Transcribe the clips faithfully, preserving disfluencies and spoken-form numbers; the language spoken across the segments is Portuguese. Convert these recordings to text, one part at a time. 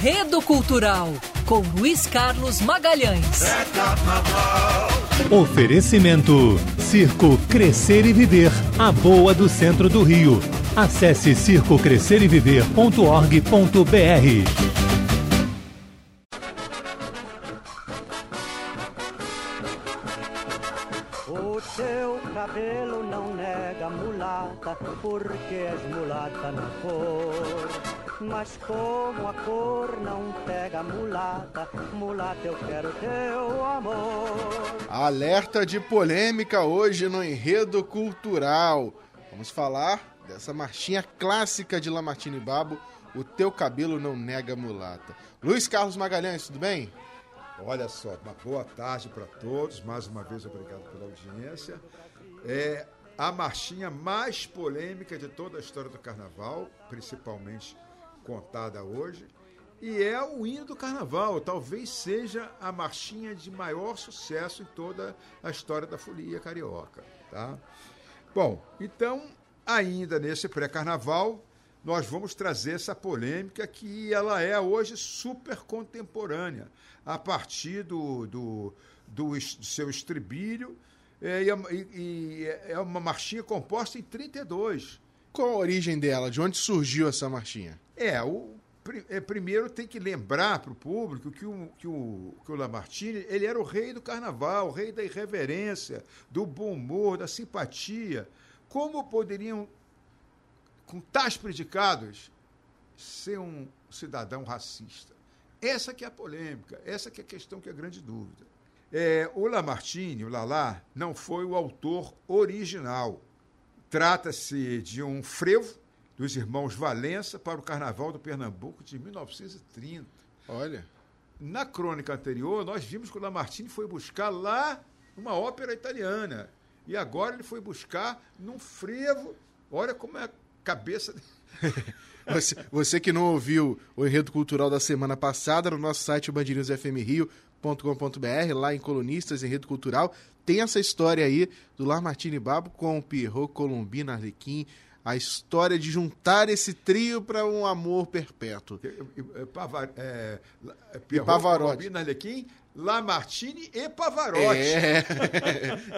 Rede Cultural, com Luis Carlos Magalhães. Oferecimento Circo Crescer e Viver, a boa do centro do Rio. Acesse circo crescer e viver ponto org ponto br. Porque as mulata não cor, mas como a cor não pega mulata, mulata eu quero teu amor. Alerta de polêmica hoje no Enredo Cultural. Vamos falar dessa marchinha clássica de Lamartine Babo, O Teu Cabelo Não Nega Mulata. Luis Carlos Magalhães, tudo bem? Olha só, uma boa tarde para todos. Mais uma vez, obrigado pela audiência. É... A marchinha mais polêmica de toda a história do carnaval, principalmente contada hoje, e é o hino do carnaval, talvez seja a marchinha de maior sucesso em toda a história da folia carioca, tá? Bom, então, ainda nesse pré-carnaval, nós vamos trazer essa polêmica que ela é hoje super contemporânea, a partir do, do, do, do seu estribilho. É, e, e é uma marchinha composta em trinta e dois. Qual a origem dela? De onde surgiu essa marchinha? É, o, é primeiro tem que lembrar para o público que o, que, o, que o Lamartine, ele era o rei do carnaval, o rei da irreverência, do bom humor, da simpatia. Como poderiam, com tais predicados, ser um cidadão racista? Essa que é a polêmica, essa que é a questão, que é a grande dúvida. É, o Lamartine, o Lalá, não foi o autor original. Trata-se de um frevo dos irmãos Valença para o Carnaval do Pernambuco de mil novecentos e trinta. Olha. Na crônica anterior, nós vimos que o Lamartine foi buscar lá uma ópera italiana. E agora ele foi buscar num frevo. Olha como é a cabeça... Você, você que não ouviu o Enredo Cultural da semana passada, no nosso site Band News F M Rio, .com.br, lá em Colunistas, Enredo Cultural, tem essa história aí do Lamartine Babo com o Pierrot, Colombina, Arlequim, a história de juntar esse trio para um amor perpétuo. É, é, é, Pierrot, Pavarotti. Colombina, Arlequim, Lamartine e Pavarotti. É.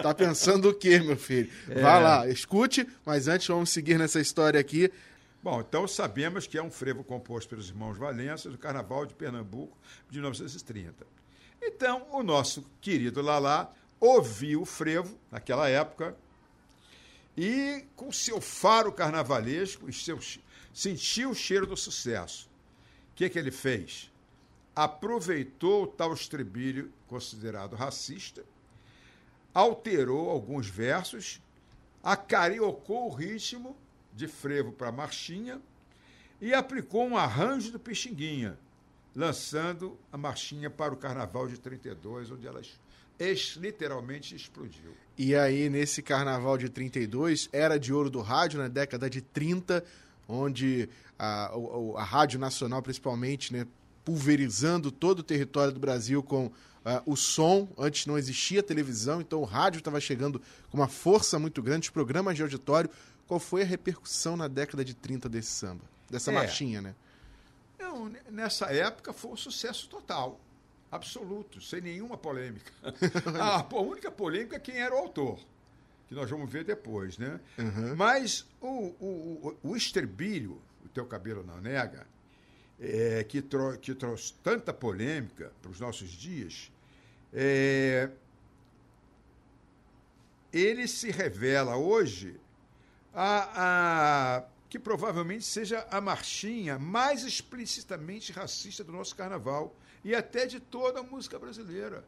Tá pensando o quê, meu filho? É. Vá lá, escute, mas antes vamos seguir nessa história aqui. Bom, então sabemos que é um frevo composto pelos irmãos Valença do Carnaval de Pernambuco de mil novecentos e trinta. Então, o nosso querido Lalá ouviu o frevo naquela época e, com seu faro carnavalesco, sentiu o cheiro do sucesso. O que, que ele fez? Aproveitou o tal estribilho considerado racista, alterou alguns versos, acariocou o ritmo de frevo para marchinha e aplicou um arranjo do Pixinguinha, lançando a marchinha para o Carnaval de trinta e dois, onde ela ex- literalmente explodiu. E aí, nesse Carnaval de trinta e dois, era de ouro do rádio, na década de trinta, onde a, a, a Rádio Nacional, principalmente, né, pulverizando todo o território do Brasil com uh, o som. Antes não existia televisão, então o rádio estava chegando com uma força muito grande, os programas de auditório. Qual foi a repercussão na década de trinta desse samba? Dessa é. marchinha, né? Não, nessa época foi um sucesso total, absoluto, sem nenhuma polêmica. Ah, a única polêmica é quem era o autor, que nós vamos ver depois, né? Uhum. Mas o, o, o, o estribilho, O Teu Cabelo Não Nega, é, que, tro, que trouxe tanta polêmica para os nossos dias, é, ele se revela hoje a... a que provavelmente seja a marchinha mais explicitamente racista do nosso carnaval e até de toda a música brasileira.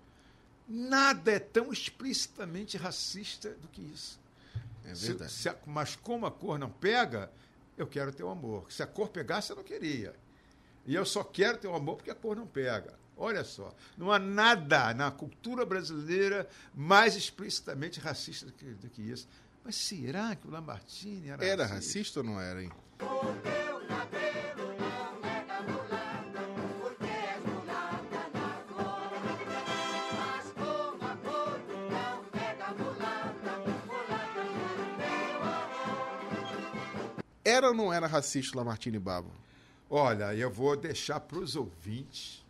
Nada é tão explicitamente racista do que isso. É verdade. Se, se a, mas como a cor não pega, eu quero teu amor. Se a cor pegasse, eu não queria. E eu só quero teu amor porque a cor não pega. Olha só, não há nada na cultura brasileira mais explicitamente racista do que, do que isso. Mas será que o Lamartine era, era racista? racista ou não era, hein? Era ou não era racista o Lamartine Babo? Olha, eu vou deixar para os ouvintes.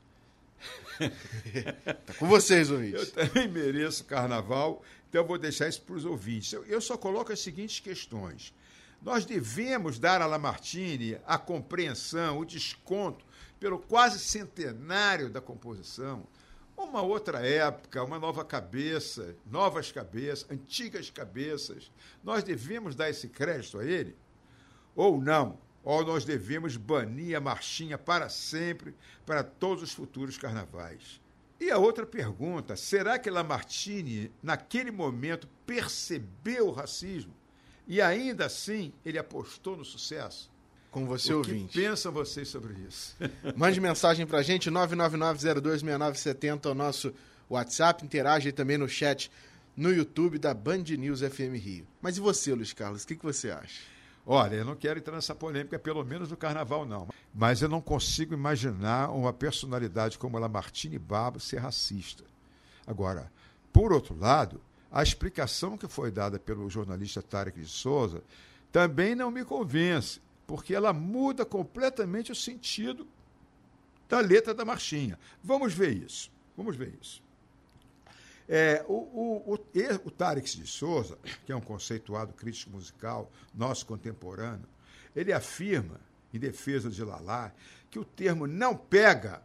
Tá com vocês, ouvintes. Eu também mereço carnaval, então eu vou deixar isso para os ouvintes. Eu só coloco as seguintes questões. Nós devemos dar a Lamartine a compreensão, o desconto, pelo quase centenário da composição, uma outra época, uma nova cabeça, novas cabeças, antigas cabeças. Nós devemos dar esse crédito a ele? Ou não? Ou nós devemos banir a marchinha para sempre, para todos os futuros carnavais? E a outra pergunta, será que Lamartine, naquele momento, percebeu o racismo? E ainda assim, ele apostou no sucesso? Com você, ouvinte. O que pensam vocês sobre isso? Mande mensagem pra gente, nove nove nove, zero dois seis nove sete zero é o nosso WhatsApp, interage também no chat no YouTube da Band News F M Rio. Mas e você, Luiz Carlos, o que, que você acha? Olha, eu não quero entrar nessa polêmica, pelo menos no carnaval não, mas eu não consigo imaginar uma personalidade como a Lamartine Babo ser racista. Agora, por outro lado, a explicação que foi dada pelo jornalista Tárik de Souza também não me convence, porque ela muda completamente o sentido da letra da marchinha. Vamos ver isso. Vamos ver isso. É, o o, o, o Tárik de Souza, que é um conceituado crítico musical nosso contemporâneo, ele afirma, em defesa de Lalá, que o termo não pega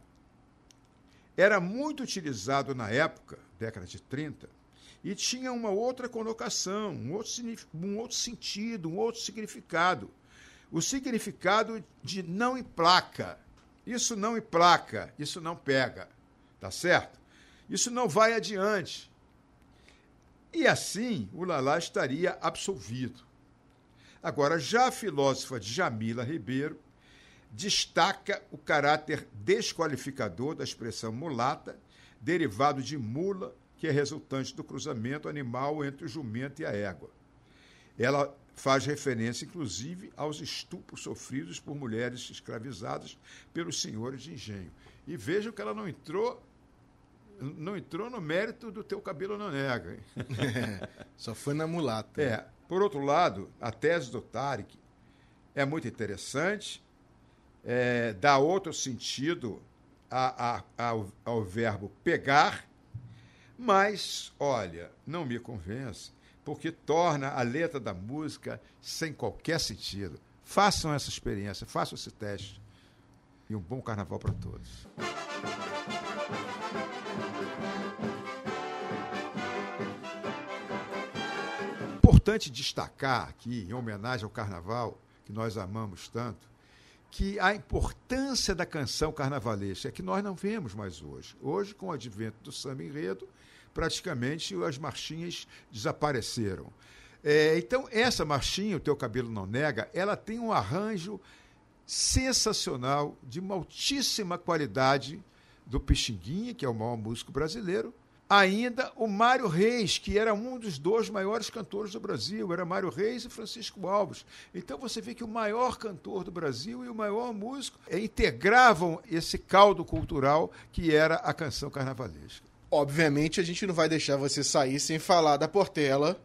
era muito utilizado na época, década de trinta, e tinha uma outra conotação, um outro, um outro sentido, um outro significado. O significado de não emplaca. Isso não emplaca, isso não pega. Tá certo? Isso não vai adiante. E assim, o Lalá estaria absolvido. Agora, já a filósofa Djamila Ribeiro destaca o caráter desqualificador da expressão mulata, derivado de mula, que é resultante do cruzamento animal entre o jumento e a égua. Ela faz referência, inclusive, aos estupros sofridos por mulheres escravizadas pelos senhores de engenho. E vejam que ela não entrou, não entrou no mérito do Teu Cabelo Não Nega. É, só foi na mulata. É. Por outro lado, a tese do Tárik é muito interessante, é, dá outro sentido a, a, ao, ao verbo pegar. Mas, olha, não me convence, porque torna a letra da música sem qualquer sentido. Façam essa experiência, façam esse teste. E um bom carnaval para todos. Importante destacar aqui, em homenagem ao carnaval, que nós amamos tanto, que a importância da canção carnavalesca é que nós não vemos mais hoje. Hoje, com o advento do samba enredo, praticamente as marchinhas desapareceram. É, então, essa marchinha, O Teu Cabelo Não Nega, ela tem um arranjo sensacional, de uma altíssima qualidade, do Pixinguinha, que é o maior músico brasileiro, ainda o Mário Reis, que era um dos dois maiores cantores do Brasil, era Mário Reis e Francisco Alves. Então você vê que o maior cantor do Brasil e o maior músico integravam esse caldo cultural que era a canção carnavalesca. Obviamente a gente não vai deixar você sair sem falar da Portela,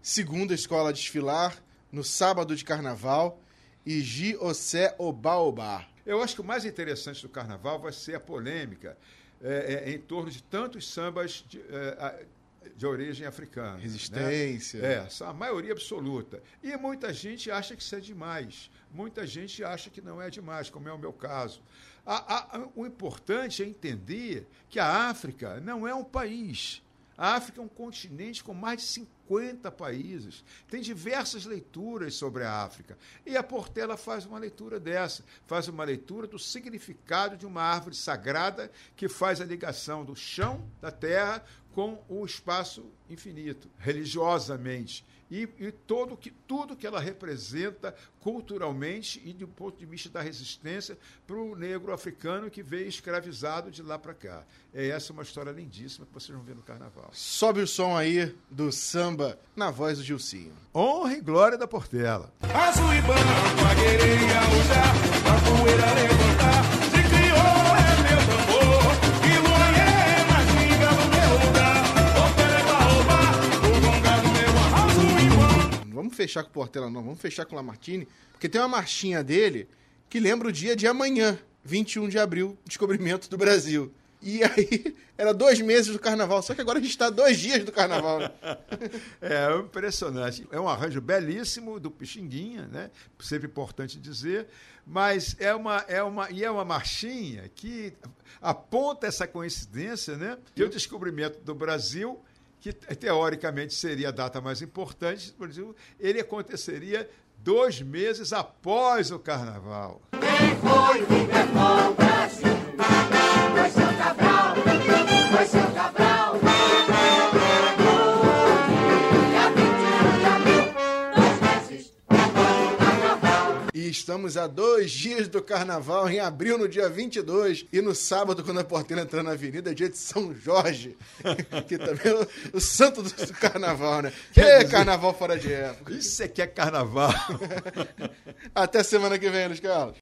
segunda escola a desfilar, no sábado de carnaval, e Gi-OsséOba-Oba. Eu acho que o mais interessante do carnaval vai ser a polêmica É, é, em torno de tantos sambas de, é, de origem africana. Resistência. Né? É, a maioria absoluta. E muita gente acha que isso é demais. Muita gente acha que não é demais, como é o meu caso. A, a, o importante é entender que a África não é um país. A África é um continente com mais de cinquenta países. Tem diversas leituras sobre a África. E a Portela faz uma leitura dessa. Faz uma leitura do significado de uma árvore sagrada que faz a ligação do chão da terra com o espaço infinito, religiosamente. E, e todo que, tudo que ela representa culturalmente e do ponto de vista da resistência para o negro africano que veio escravizado de lá para cá. É essa uma história lindíssima que vocês vão ver no carnaval. Sobe o som aí do samba na voz do Gilcinho. Honra e glória da Portela. Azul e branco, a guerreira usar, a poeira levantar, se criou é meu tambor. Vamos fechar com o Portela não, vamos fechar com o Lamartine, porque tem uma marchinha dele que lembra o dia de amanhã, vinte e um de abril, descobrimento do Brasil. E aí, era dois meses do carnaval, só que agora a gente está a dois dias do carnaval. Né? É impressionante. É um arranjo belíssimo do Pixinguinha, né? Sempre importante dizer, mas é uma, é uma, e é uma marchinha que aponta essa coincidência, né? Que o descobrimento do Brasil, que teoricamente seria a data mais importante do Brasil, ele aconteceria dois meses após o carnaval. Quem foi o libertador do Brasil? Foi seu Cabral, foi seu Cabral. E estamos a dois dias do carnaval, em abril, no dia vinte e dois, e no sábado, quando a Portela entrar na avenida, é dia de São Jorge, que também é o, o santo do carnaval, né? Que é carnaval fora de época. Isso é que é carnaval. Até semana que vem, Luiz Carlos.